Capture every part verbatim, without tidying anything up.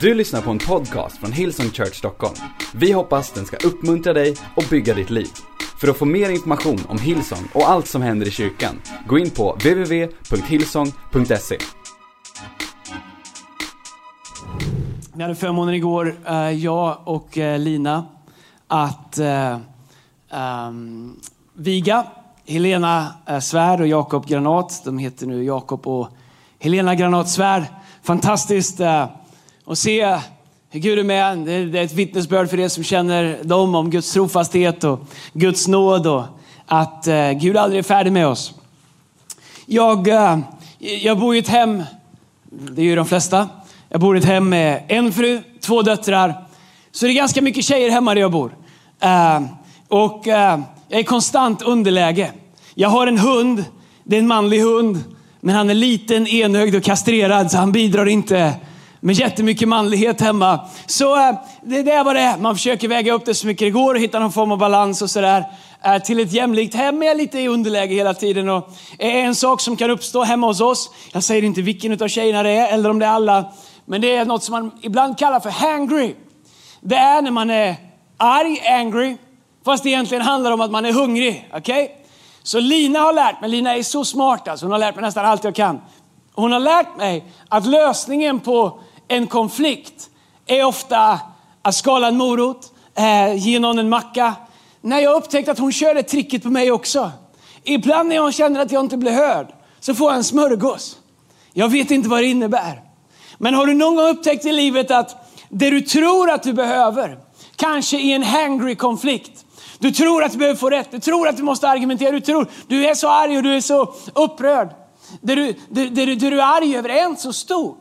Du lyssnar på en podcast från Hillsong Church Stockholm. Vi hoppas den ska uppmuntra dig och bygga ditt liv. För att få mer information om Hillsong och allt som händer i kyrkan, gå in på w w w punkt hillsong punkt s e. Vi hade förmånen igår, jag och Lina, att viga Helena Svär och Jakob Granat. De heter nu Jakob och Helena Granat Svär. Fantastiskt att se hur Gud är med. Det är ett vittnesbörd för er som känner dem om Guds trofasthet och Guds nåd och att Gud aldrig är färdig med oss. Jag, jag bor i ett hem, det är ju de flesta. Jag bor i ett hem med en fru, två döttrar. Så det är ganska mycket tjejer hemma där jag bor. Och jag är konstant underläge. Jag har en hund, det är en manlig hund. Men han är liten, enögd och kastrerad, så han bidrar inte med jättemycket manlighet hemma. Så äh, det, det är vad det är. Man försöker väga upp det så mycket det går och hitta någon form av balans och sådär. Äh, till ett jämlikt hem är lite i underläge hela tiden. Och är en sak som kan uppstå hemma hos oss. Jag säger inte vilken av tjejerna det är eller om det är alla. Men det är något som man ibland kallar för hangry. Det är när man är arg, angry. Fast det egentligen handlar om att man är hungrig. Okej? Okay? Så Lina har lärt mig, Lina är så smart alltså, hon har lärt mig nästan allt jag kan. Hon har lärt mig att lösningen på en konflikt är ofta att skala en morot, eh, ge någon en macka. När jag upptäckte att hon körde tricket på mig också. Ibland när jag känner att jag inte blir hörd så får jag en smörgås. Jag vet inte vad det innebär. Men har du någon gång upptäckt i livet att det du tror att du behöver, kanske i en hangry-konflikt, du tror att du behöver få rätt, du tror att du måste argumentera, du tror, du är så arg och du är så upprörd. Det du, det, det, det du är arg över är inte så stort.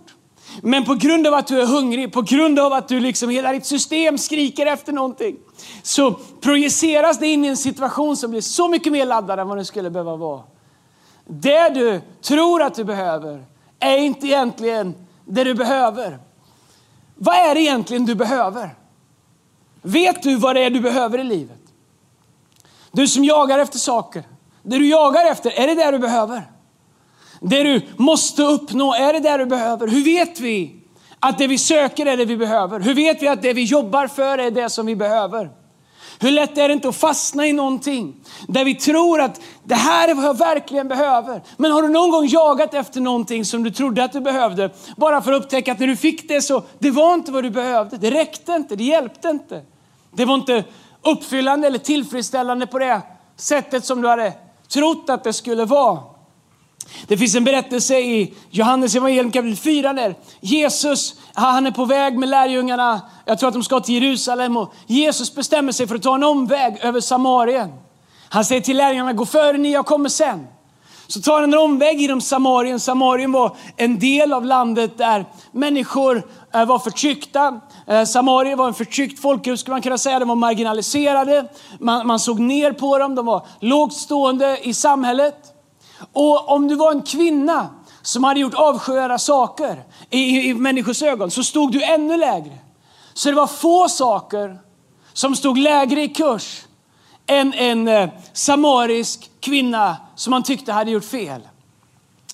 Men på grund av att du är hungrig, på grund av att du liksom hela ditt system skriker efter någonting, så projiceras det in i en situation som blir så mycket mer laddad än vad det skulle behöva vara. Det du tror att du behöver är inte egentligen det du behöver. Vad är det egentligen du behöver? Vet du vad det är du behöver i livet? Du som jagar efter saker, det du jagar efter, är det det du behöver? Det du måste uppnå, är det där du behöver? Hur vet vi att det vi söker är det vi behöver? Hur vet vi att det vi jobbar för är det som vi behöver? Hur lätt är det inte att fastna i någonting där vi tror att det här är vad jag verkligen behöver? Men har du någon gång jagat efter någonting som du trodde att du behövde, bara för att upptäcka att när du fick det så, det var inte vad du behövde. Det räckte inte, det hjälpte inte. Det var inte uppfyllande eller tillfredsställande på det sättet som du hade trott att det skulle vara. Det finns en berättelse i Johannes evangelium kapitel fyra där Jesus, han är på väg med lärjungarna. Jag tror att de ska till Jerusalem och Jesus bestämmer sig för att ta en omväg över Samarien. Han säger till lärjungarna, gå före ni, jag kommer sen. Så tar han en omväg genom Samarien. Samarien var en del av landet där människor var förtryckta. Samarien var en förtryckt folkgrupp, skulle man kunna säga. De var marginaliserade. Man, man såg ner på dem. De var lågstående i samhället. Och om du var en kvinna som hade gjort avskyvärda saker i, i, i människors ögon, så stod du ännu lägre. Så det var få saker som stod lägre i kurs än en eh, samarisk kvinna som man tyckte hade gjort fel.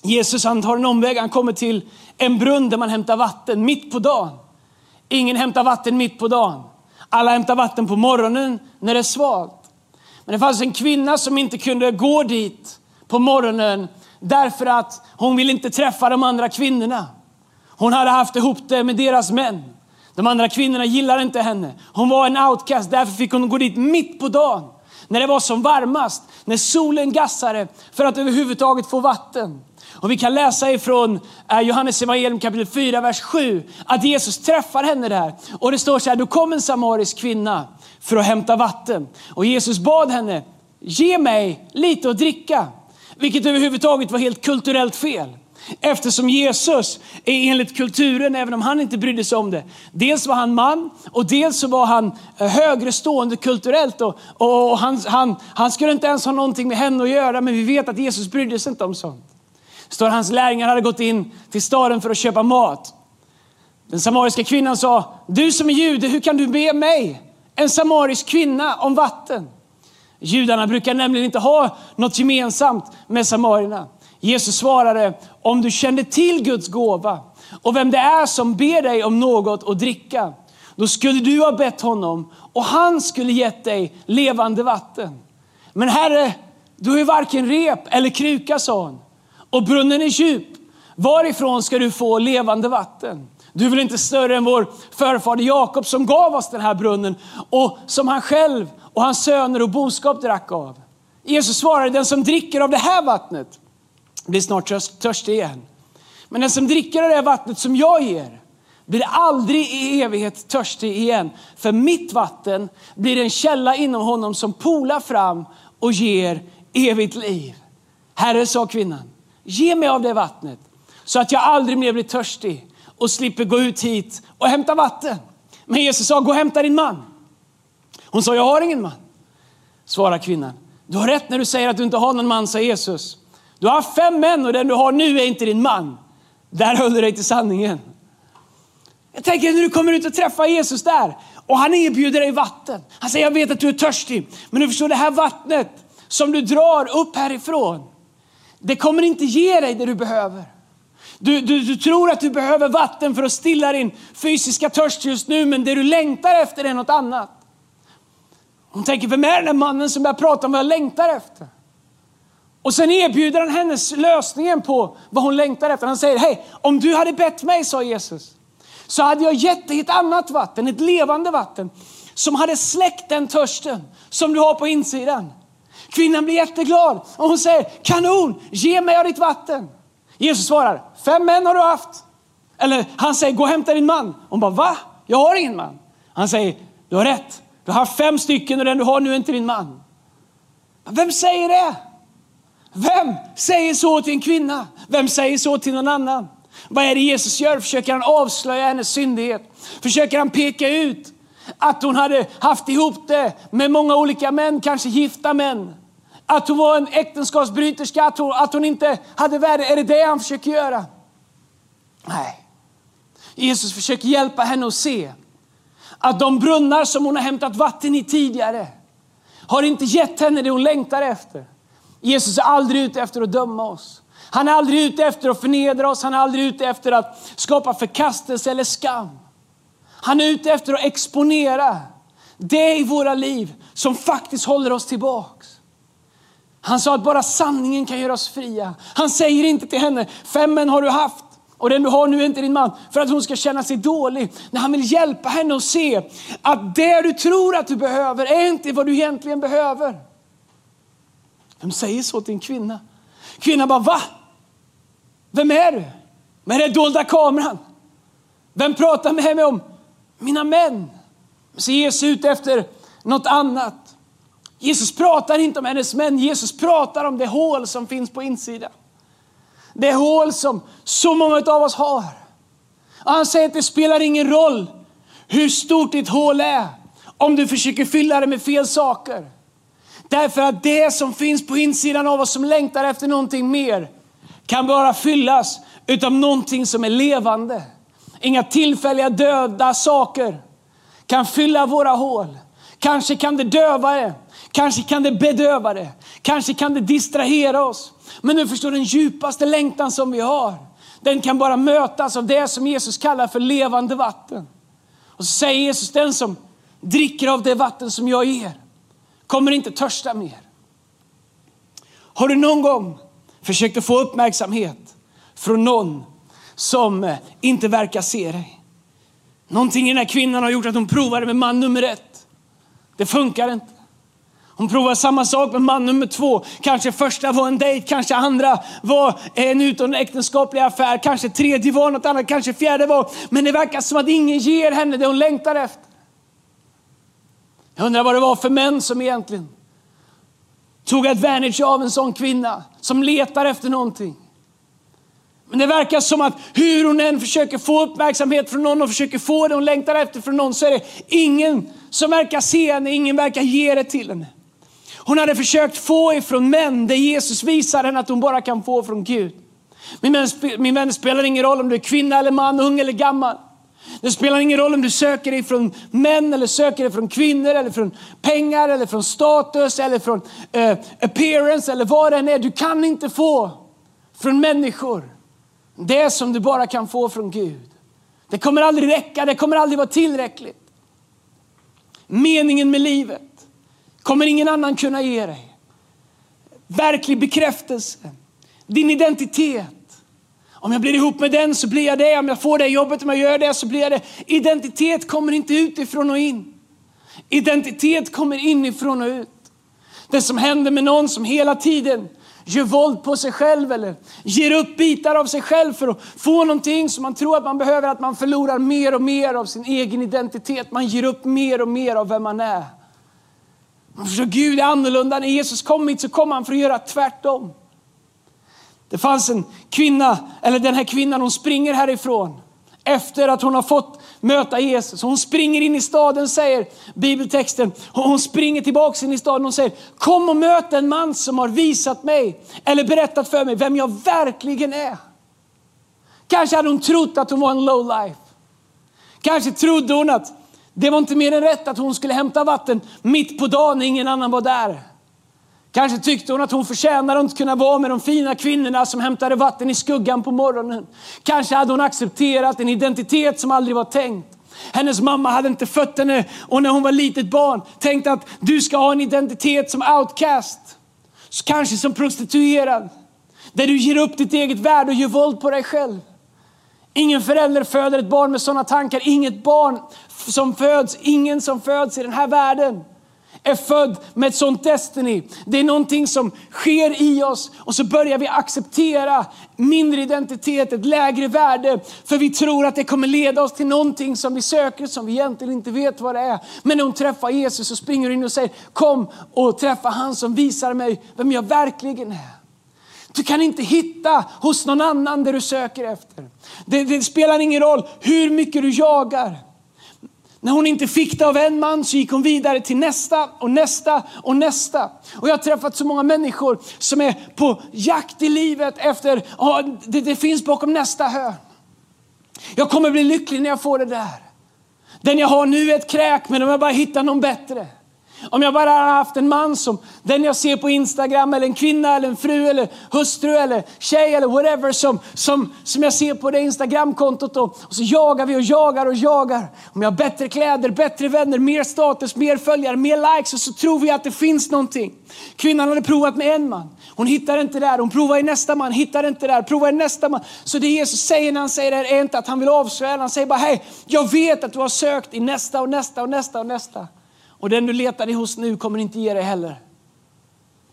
Jesus, han tar en omväg, han kommer till en brunn där man hämtar vatten mitt på dagen. Ingen hämtar vatten mitt på dagen. Alla hämtar vatten på morgonen när det är svalt. Men det fanns en kvinna som inte kunde gå dit på morgonen därför att hon ville inte träffa de andra kvinnorna. Hon hade haft ihop det med deras män. De andra kvinnorna gillade inte henne. Hon var en outcast, därför fick hon gå dit mitt på dagen. När det var som varmast, när solen gassade, för att överhuvudtaget få vatten. Och vi kan läsa ifrån Johannes evangelium kapitel fyra, vers sju, att Jesus träffar henne där. Och det står så här, då kom en samarisk kvinna för att hämta vatten. Och Jesus bad henne, ge mig lite att dricka. Vilket överhuvudtaget var helt kulturellt fel. Eftersom Jesus är enligt kulturen, även om han inte brydde sig om det. Dels var han man och dels så var han högre stående kulturellt. Och, och, och han, han, han skulle inte ens ha någonting med henne att göra. Men vi vet att Jesus brydde sig inte om sånt. Står hans lärjungar hade gått in till staden för att köpa mat. Den samariska kvinnan sa, du som är jude, hur kan du be mig, en samarisk kvinna, om vatten? Judarna brukar nämligen inte ha något gemensamt med samarierna. Jesus svarade, om du kände till Guds gåva och vem det är som ber dig om något att dricka, då skulle du ha bett honom och han skulle gett dig levande vatten. Men Herre, du är varken rep eller kruka, sa han, och brunnen är djup. Varifrån ska du få levande vatten? Du är väl inte större än vår förfader Jakob som gav oss den här brunnen och som han själv och hans söner och boskap drack av. Jesus svarade, den som dricker av det här vattnet blir snart törstig igen. Men den som dricker av det här vattnet som jag ger blir aldrig i evighet törstig igen. För mitt vatten blir en källa inom honom som polar fram och ger evigt liv. Herre, sa kvinnan, ge mig av det vattnet så att jag aldrig mer blir törstig och slipper gå ut hit och hämta vatten. Men Jesus sa, gå och hämta din man. Hon sa, jag har ingen man. Svarar kvinnan, du har rätt när du säger att du inte har någon man, sa Jesus. Du har fem män och den du har nu är inte din man. Där höll du dig till sanningen. Jag tänker när du kommer ut och träffar Jesus där och han erbjuder dig vatten. Han säger, jag vet att du är törstig, men du förstår, det här vattnet som du drar upp härifrån, det kommer inte ge dig det du behöver. Du, du, du tror att du behöver vatten för att stilla din fysiska törst just nu, men det du längtar efter är något annat. Hon tänker, vem är den här mannen som börjar prata om vad jag längtar efter? Och sen erbjuder han hennes lösningen på vad hon längtar efter. Han säger, hej, om du hade bett mig, sa Jesus, så hade jag gett dig ett annat vatten, ett levande vatten, som hade släckt den törsten som du har på insidan. Kvinnan blir jätteglad och hon säger, kanon, ge mig av ditt vatten. Jesus svarar, fem män har du haft. Eller han säger, gå och hämta din man. Hon bara, va? Jag har ingen man. Han säger, du har rätt. Du har fem stycken och den du har nu är inte din man. Vem säger det? Vem säger så till en kvinna? Vem säger så till någon annan? Vad är det Jesus gör? Försöker han avslöja hennes syndighet? Försöker han peka ut att hon hade haft ihop det med många olika män, kanske gifta män? Att hon var en äktenskapsbryterska, att hon, att hon inte hade värde. Är det det han försöker göra? Nej. Jesus försöker hjälpa henne att se att de brunnar som hon har hämtat vatten i tidigare har inte gett henne det hon längtar efter. Jesus är aldrig ute efter att döma oss. Han är aldrig ute efter att förnedra oss. Han är aldrig ute efter att skapa förkastelse eller skam. Han är ute efter att exponera det i våra liv som faktiskt håller oss tillbaks. Han sa att bara sanningen kan göra oss fria. Han säger inte till henne, fem män har du haft och den du har nu är inte din man, för att hon ska känna sig dålig. När han vill hjälpa henne att se att det du tror att du behöver är inte vad du egentligen behöver. Vem säger så till en kvinna? Kvinnan bara, va? Vem är du? Men det är dolda kameran. Vem pratar med mig om mina män? Så Jesus är ute efter något annat. Jesus pratar inte om hennes män. Jesus pratar om det hål som finns på insidan. Det hål som så många av oss har. Och han säger att det spelar ingen roll hur stort ditt hål är om du försöker fylla det med fel saker. Därför att det som finns på insidan av oss som längtar efter någonting mer kan bara fyllas utav någonting som är levande. Inga tillfälliga döda saker kan fylla våra hål. Kanske kan det döva det. Kanske kan det bedöva det. Kanske kan det distrahera oss. Men nu förstår den djupaste längtan som vi har, den kan bara mötas av det som Jesus kallar för levande vatten. Och så säger Jesus, den som dricker av det vatten som jag ger kommer inte törsta mer. Har du någon gång försökt att få uppmärksamhet från någon som inte verkar se dig? Någonting i den här kvinnan har gjort att hon provade med man nummer ett. Det funkar inte. Hon provar samma sak med man nummer två. Kanske första var en dejt. Kanske andra var en utomäktenskaplig affär. Kanske tredje var något annat. Kanske fjärde var. Men det verkar som att ingen ger henne det hon längtar efter. Jag undrar vad det var för män som egentligen tog advantage av en sån kvinna som letar efter någonting. Men det verkar som att hur hon än försöker få uppmärksamhet från någon och försöker få det hon längtar efter från någon, så är det ingen som verkar se henne, ingen verkar ge det till henne. Hon hade försökt få ifrån män det Jesus visar henne att hon bara kan få från Gud. Min vän, min vän, det spelar ingen roll om du är kvinna eller man, ung eller gammal. Det spelar ingen roll om du söker dig från män eller söker dig från kvinnor eller från pengar eller från status eller från uh, appearance eller vad det än är. Du kan inte få från människor Det som du bara kan få från Gud. Det kommer aldrig räcka, det kommer aldrig vara tillräckligt. Meningen med livet kommer ingen annan kunna ge dig. Verklig bekräftelse. Din identitet. Om jag blir ihop med den så blir jag det. Om jag får det jobbet, om jag gör det så blir jag det. Identitet kommer inte utifrån och in. Identitet kommer inifrån och ut. Det som händer med någon som hela tiden gör våld på sig själv eller ger upp bitar av sig själv för att få någonting som man tror att man behöver, att man förlorar mer och mer av sin egen identitet. Man ger upp mer och mer av vem man är. Man förstår, Gud är annorlunda. När Jesus kom hit så kom han för att göra tvärtom. Det fanns en kvinna, eller den här kvinnan, hon springer härifrån efter att hon har fått möta Jesus. Hon springer in i staden, säger bibeltexten. Hon springer tillbaka in i staden och säger: kom och möt en man som har visat mig, eller berättat för mig, vem jag verkligen är. Kanske hade hon trott att hon var en lowlife. Kanske trodde hon att det var inte mer än rätt att hon skulle hämta vatten mitt på dagen när ingen annan var där. Kanske tyckte hon att hon förtjänade att inte kunna vara med de fina kvinnorna som hämtade vatten i skuggan på morgonen. Kanske hade hon accepterat en identitet som aldrig var tänkt. Hennes mamma hade inte fött henne, och när hon var litet barn tänkte att du ska ha en identitet som outcast. Så kanske som prostituerad. Där du ger upp ditt eget värde och gör våld på dig själv. Ingen förälder föder ett barn med sådana tankar. Inget barn som föds, ingen som föds i den här världen är född med ett sånt destiny. Det är någonting som sker i oss, och så börjar vi acceptera mindre identitet, ett lägre värde, för vi tror att det kommer leda oss till någonting som vi söker, som vi egentligen inte vet vad det är. Men när hon träffar Jesus så springer hon in och säger: kom och träffa han som visar mig vem jag verkligen är. Du kan inte hitta hos någon annan det du söker efter. Det, det spelar ingen roll hur mycket du jagar. När hon inte fick det av en man så gick hon vidare till nästa och nästa och nästa. Och jag har träffat så många människor som är på jakt i livet efter, ja, det, det finns bakom nästa hörn. Jag kommer bli lycklig när jag får det där. Den jag har nu är ett kräk, men om jag bara hittar någon bättre. Om jag bara har haft en man som den jag ser på Instagram, eller en kvinna eller en fru eller hustru eller tjej eller whatever som, som, som jag ser på det Instagramkontot, och, och så jagar vi och jagar och jagar. Om jag har bättre kläder, bättre vänner, mer status, mer följare, mer likes, och så tror vi att det finns någonting. Kvinnan hade provat med en man. Hon hittar inte där. Hon provar i nästa man, hittar inte där, provar i nästa man. Så det Jesus säger när han säger det här är inte att han vill avslöja. Han säger bara: hej, jag vet att du har sökt i nästa och nästa och nästa och nästa. Och den du letar dig hos nu kommer inte ge dig heller.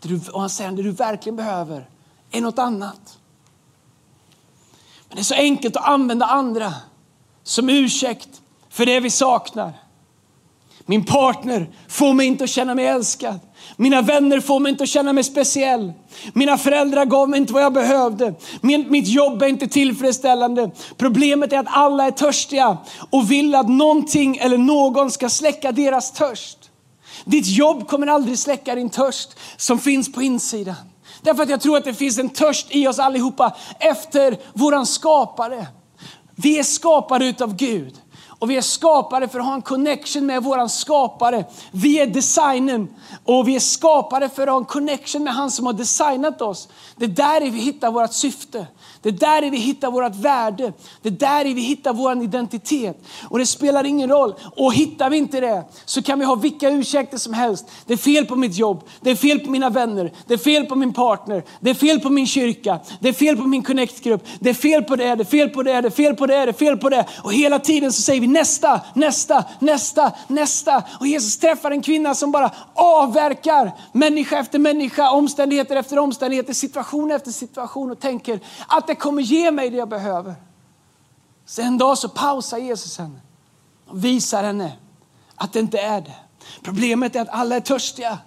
Det du, och han säger, det du verkligen behöver är något annat. Men det är så enkelt att använda andra som ursäkt för det vi saknar. Min partner får mig inte att känna mig älskad. Mina vänner får mig inte att känna mig speciell. Mina föräldrar gav mig inte vad jag behövde. Min, mitt jobb är inte tillfredsställande. Problemet är att alla är törstiga och vill att någonting eller någon ska släcka deras törst. Ditt jobb kommer aldrig släcka din törst som finns på insidan. Därför att jag tror att det finns en törst i oss allihopa efter våran skapare. Vi är skapade utav Gud. Och vi är skapade för att ha en connection med våran skapare. Vi är designen. Och vi är skapade för att ha en connection med han som har designat oss. Det där är vi hittar vårt syfte. Det där är vi hittar vårt värde. Det där är vi hittar vår identitet. Och det spelar ingen roll. Och hittar vi inte det så kan vi ha vilka ursäkter som helst. Det är fel på mitt jobb. Det är fel på mina vänner. Det är fel på min partner. Det är fel på min kyrka. Det är fel på min connectgrupp. Det är fel på det. Det är fel på det. Det är fel på det. Det är fel på det. Och hela tiden så säger vi nästa, nästa, nästa, nästa. Och Jesus träffar en kvinna som bara avverkar människa efter människa, omständigheter efter omständigheter, situation efter situation, och tänker att det kommer ge mig det jag behöver. Sen en dag så pausar Jesus henne och visar henne att det inte är det. Problemet är att alla är törstiga.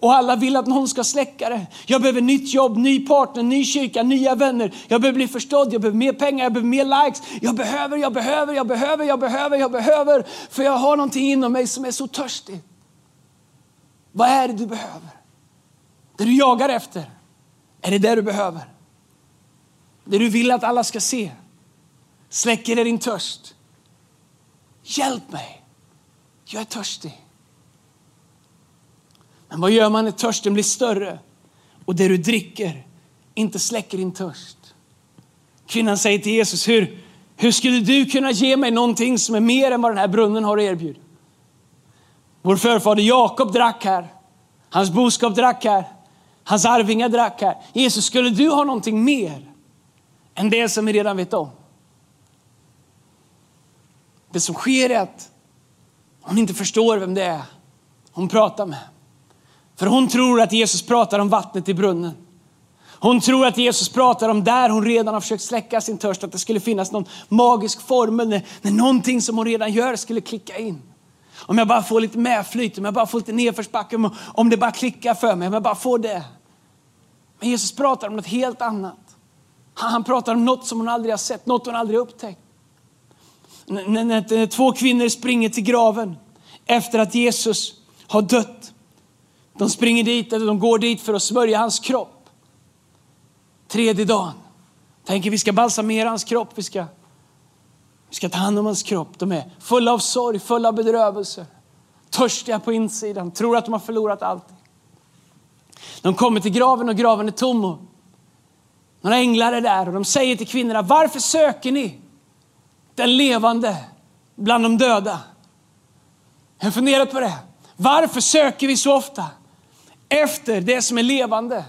Och alla vill att någon ska släcka det. Jag behöver nytt jobb, ny partner, ny kyrka, nya vänner. Jag behöver bli förstådd, jag behöver mer pengar, jag behöver mer likes. Jag behöver, jag behöver, jag behöver, jag behöver, jag behöver. För jag har någonting inom mig som är så törstig. Vad är det du behöver? Det du jagar efter, är det det du behöver? Det du vill att alla ska se, släcker det din törst? Hjälp mig, jag är törstig. Men vad gör man när törsten blir större och det du dricker inte släcker din törst? Kvinnan säger till Jesus, hur, hur skulle du kunna ge mig någonting som är mer än vad den här brunnen har erbjudit? Vår förfader Jakob drack här. Hans boskap drack här. Hans arvingar drack här. Jesus, skulle du ha någonting mer än det som vi redan vet om? Det som sker är att hon inte förstår vem det är hon pratar med. För hon tror att Jesus pratar om vattnet i brunnen. Hon tror att Jesus pratar om där hon redan har försökt släcka sin törst. Att det skulle finnas någon magisk formel när, när någonting som hon redan gör skulle klicka in. Om jag bara får lite medflyt, om jag bara får lite nedförsbacke, om, om det bara klickar för mig, om jag bara får det. Men Jesus pratar om något helt annat. Han, han pratar om något som hon aldrig har sett, något hon aldrig har upptäckt. N- när, när två kvinnor springer till graven efter att Jesus har dött. De springer dit, eller de går dit för att smörja hans kropp. Tredje dagen. Tänker vi ska balsamera hans kropp, vi ska... Vi ska ta hand om hans kropp. De är fulla av sorg, fulla av bedrövelser. Törstiga på insidan. Tror att de har förlorat allt. De kommer till graven och graven är tom. Några änglar är där och de säger till kvinnorna, varför söker ni den levande bland de döda? Jag funderar på det. Varför söker vi så ofta efter det som är levande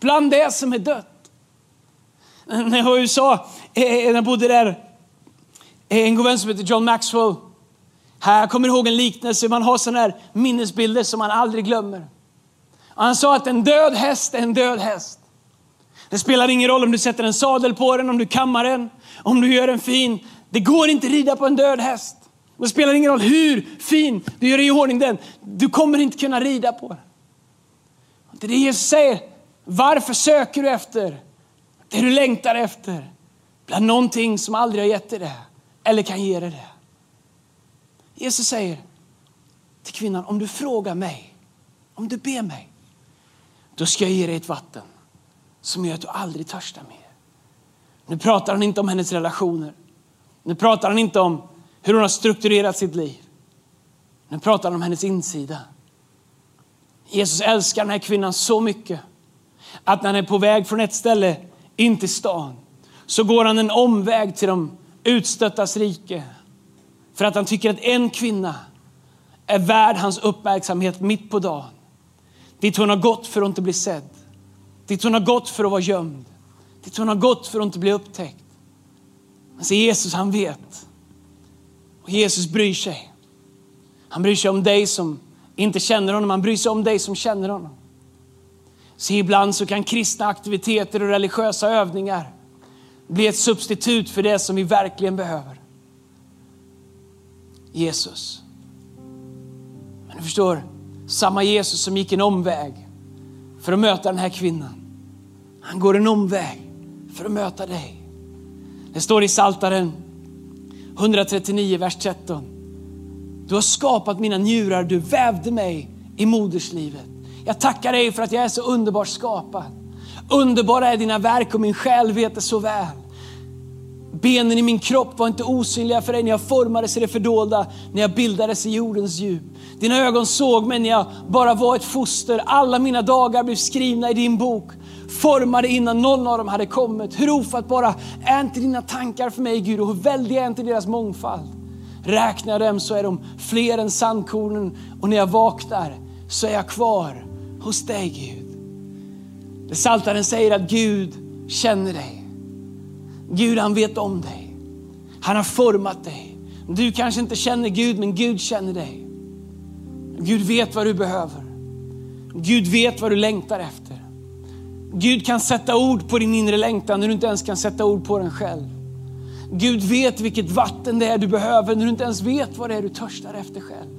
bland det som är dött? När jag i U S A, när jag bodde där, en god vän som heter John Maxwell. Här kommer ihåg en liknelse. Man har sådana här minnesbilder som man aldrig glömmer. Och han sa att en död häst är en död häst. Det spelar ingen roll om du sätter en sadel på den, om du kammar den, om du gör den fin. Det går inte att rida på en död häst. Det spelar ingen roll hur fin du gör i ordning den. Du kommer inte kunna rida på den. Det är det Jesus säger. Varför söker du efter det du längtar efter? Bland någonting som aldrig har gett dig det. Eller kan ge dig det. Jesus säger till kvinnan, om du frågar mig, om du ber mig, då ska jag ge dig ett vatten som gör att du aldrig törstar mer. Nu pratar han inte om hennes relationer. Nu pratar han inte om hur hon har strukturerat sitt liv. Nu pratar han om hennes insida. Jesus älskar den här kvinnan så mycket att när han är på väg från ett ställe in till stan så går han en omväg till dem utstöttas rike. För att han tycker att en kvinna är värd hans uppmärksamhet mitt på dagen. Dit hon har gått för att inte bli sedd. Dit hon har gått för att vara gömd. Dit hon har gått för att inte bli upptäckt. Men så Jesus, han vet. Och Jesus bryr sig. Han bryr sig om dig som inte känner honom. Han bryr sig om dig som känner honom. Så ibland så kan kristna aktiviteter och religiösa övningar bli ett substitut för det som vi verkligen behöver. Jesus. Men du förstår, samma Jesus som gick en omväg för att möta den här kvinnan. Han går en omväg för att möta dig. Det står i Psaltaren hundratrettionio, vers tretton. Du har skapat mina njurar, du vävde mig i moderslivet. Jag tackar dig för att jag är så underbart skapad. Underbara är dina verk och min själ vet det så väl. Benen i min kropp var inte osynliga för dig när jag formades i det fördolda, när jag bildades i jordens djup. Dina ögon såg mig när jag bara var ett foster. Alla mina dagar blev skrivna i din bok, formade innan någon av dem hade kommit. Hur ofattbara är inte dina tankar för mig, Gud, och hur väldiga är inte deras mångfald. Räknar jag dem så är de fler än sandkornen, och när jag vaknar så är jag kvar hos dig, Gud. Det Psaltaren säger att Gud känner dig. Gud, han vet om dig. Han har format dig. Du kanske inte känner Gud, men Gud känner dig. Gud vet vad du behöver. Gud vet vad du längtar efter. Gud kan sätta ord på din inre längtan när du inte ens kan sätta ord på den själv. Gud vet vilket vatten det är du behöver när du inte ens vet vad det är du törstar efter själv.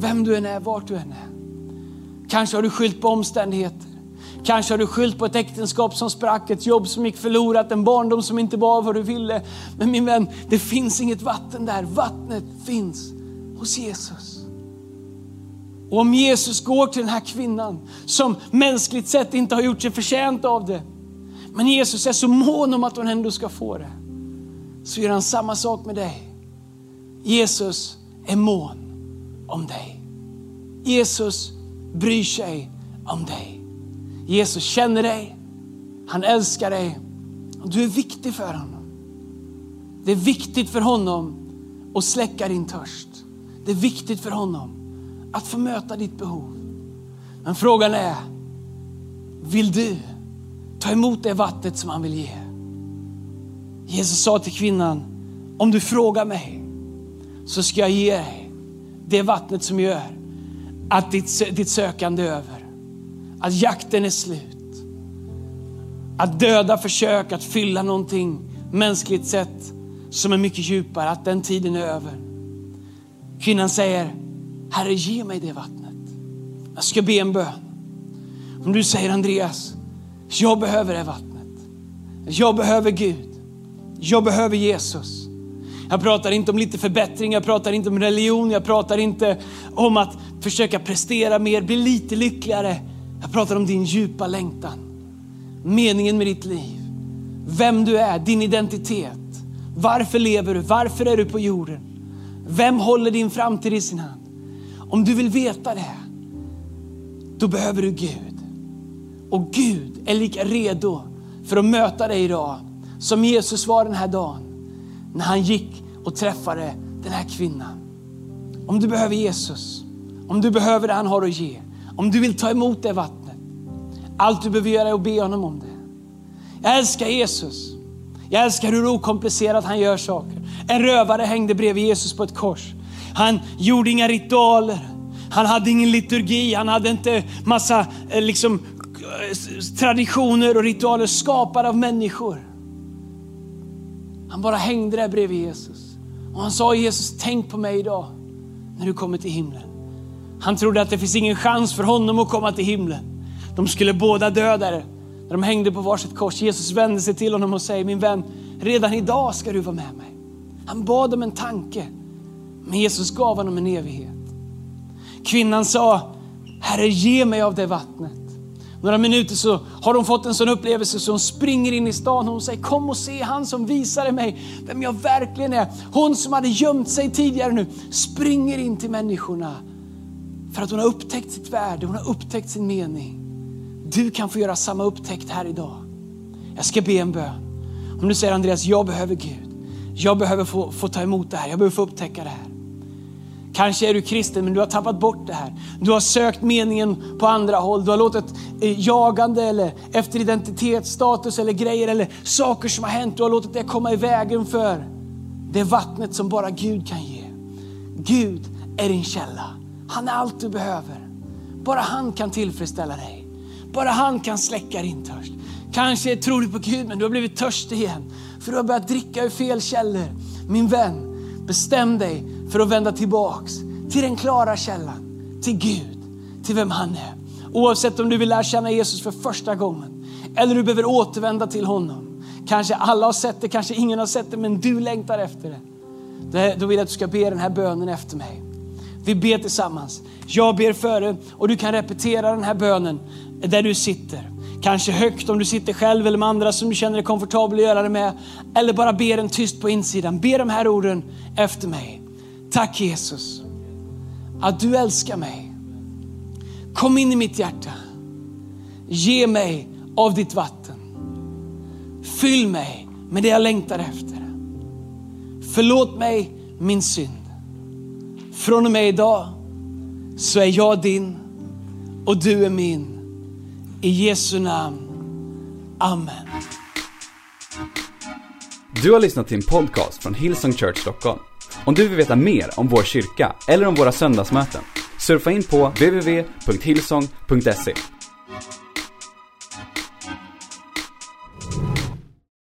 Vem du än är, vart du än är. Kanske har du skylt på omständigheter. Kanske har du skyllt på ett äktenskap som sprack, ett jobb som gick förlorat, en barndom som inte var vad du ville. Men min vän, det finns inget vatten där. Vattnet finns hos Jesus. Och om Jesus går till den här kvinnan som mänskligt sett inte har gjort sig förtjänt av det, men Jesus är så mån om att hon ändå ska få det, så gör han samma sak med dig. Jesus är mån om dig. Jesus bryr sig om dig. Jesus känner dig, han älskar dig, Du är viktig för honom. Det är viktigt för honom att släcka din törst. Det är viktigt för honom att få möta ditt behov. Men frågan är, vill du ta emot det vattnet som han vill ge? Jesus sa till kvinnan, om du frågar mig så ska jag ge dig det vattnet som gör att ditt, ditt sökande är över. Att jakten är slut. Att döda försök att fylla någonting mänskligt sett som är mycket djupare. Att den tiden är över. Kvinnan säger, Herre, ge mig det vattnet. Jag ska be en bön. Om du säger, Andreas, jag behöver det vattnet. Jag behöver Gud. Jag behöver Jesus. Jag pratar inte om lite förbättring. Jag pratar inte om religion. Jag pratar inte om att försöka prestera mer. Bli lite lyckligare. Jag pratar om din djupa längtan. Meningen med ditt liv. Vem du är. Din identitet. Varför lever du? Varför är du på jorden? Vem håller din framtid i sin hand? Om du vill veta det, då behöver du Gud. Och Gud är lika redo för att möta dig idag som Jesus var den här dagen när han gick och träffade den här kvinnan. Om du behöver Jesus, om du behöver det han har att ge, om du vill ta emot det vattnet, allt du behöver göra är att be honom om det. Jag älskar Jesus. Jag älskar hur okomplicerat han gör saker. En rövare hängde bredvid Jesus på ett kors. Han gjorde inga ritualer. Han hade ingen liturgi. Han hade inte massa liksom, traditioner och ritualer skapade av människor. Han bara hängde där bredvid Jesus. Och han sa, Jesus, tänk på mig idag när du kommer till himlen. Han trodde att det finns ingen chans för honom att komma till himlen. De skulle båda dö där. När de hängde på varsitt kors. Jesus vände sig till honom och säger, min vän, redan idag ska du vara med mig. Han bad om en tanke. Men Jesus gav honom en evighet. Kvinnan sa, Herre, ge mig av det vattnet. Några minuter så har de fått en sån upplevelse så hon springer in i stan och hon säger, kom och se han som visade mig vem jag verkligen är. Hon som hade gömt sig tidigare nu springer in till människorna för att hon har upptäckt sitt värde, hon har upptäckt sin mening. Du kan få göra samma upptäckt här idag. Jag ska be en bön. Om du säger, Andreas, jag behöver Gud. Jag behöver få, få ta emot det här. Jag behöver få upptäcka det här. Kanske är du kristen men du har tappat bort det här. Du har sökt meningen på andra håll. Du har låtit jagande eller efter identitet, status eller grejer eller saker som har hänt. Du har låtit det komma i vägen för det vattnet som bara Gud kan ge. Gud är din källa. Han är allt du behöver. Bara han kan tillfredsställa dig. Bara han kan släcka din törst. Kanske tror du på Gud men du har blivit törstig igen. För du har börjat dricka ur fel källor. Min vän, bestäm dig för att vända tillbaks till den klara källan. Till Gud. Till vem han är. Oavsett om du vill lära känna Jesus för första gången. Eller du behöver återvända till honom. Kanske alla har sett det. Kanske ingen har sett det. Men du längtar efter det. det då vill jag att du ska be den här bönen efter mig. Vi ber tillsammans. Jag ber före och du kan repetera den här bönen där du sitter. Kanske högt om du sitter själv eller med andra som du känner dig komfortabel att göra det med. Eller bara be den tyst på insidan. Be de här orden efter mig. Tack Jesus att du älskar mig. Kom in i mitt hjärta. Ge mig av ditt vatten. Fyll mig med det jag längtar efter. Förlåt mig min synd. Från och med idag så är jag din och du är min. I Jesu namn. Amen. Du har lyssnat till en podcast från Hillsong Church Stockholm. Om du vill veta mer om vår kyrka eller om våra söndagsmöten, surfa in på w w w punkt hillsong punkt se.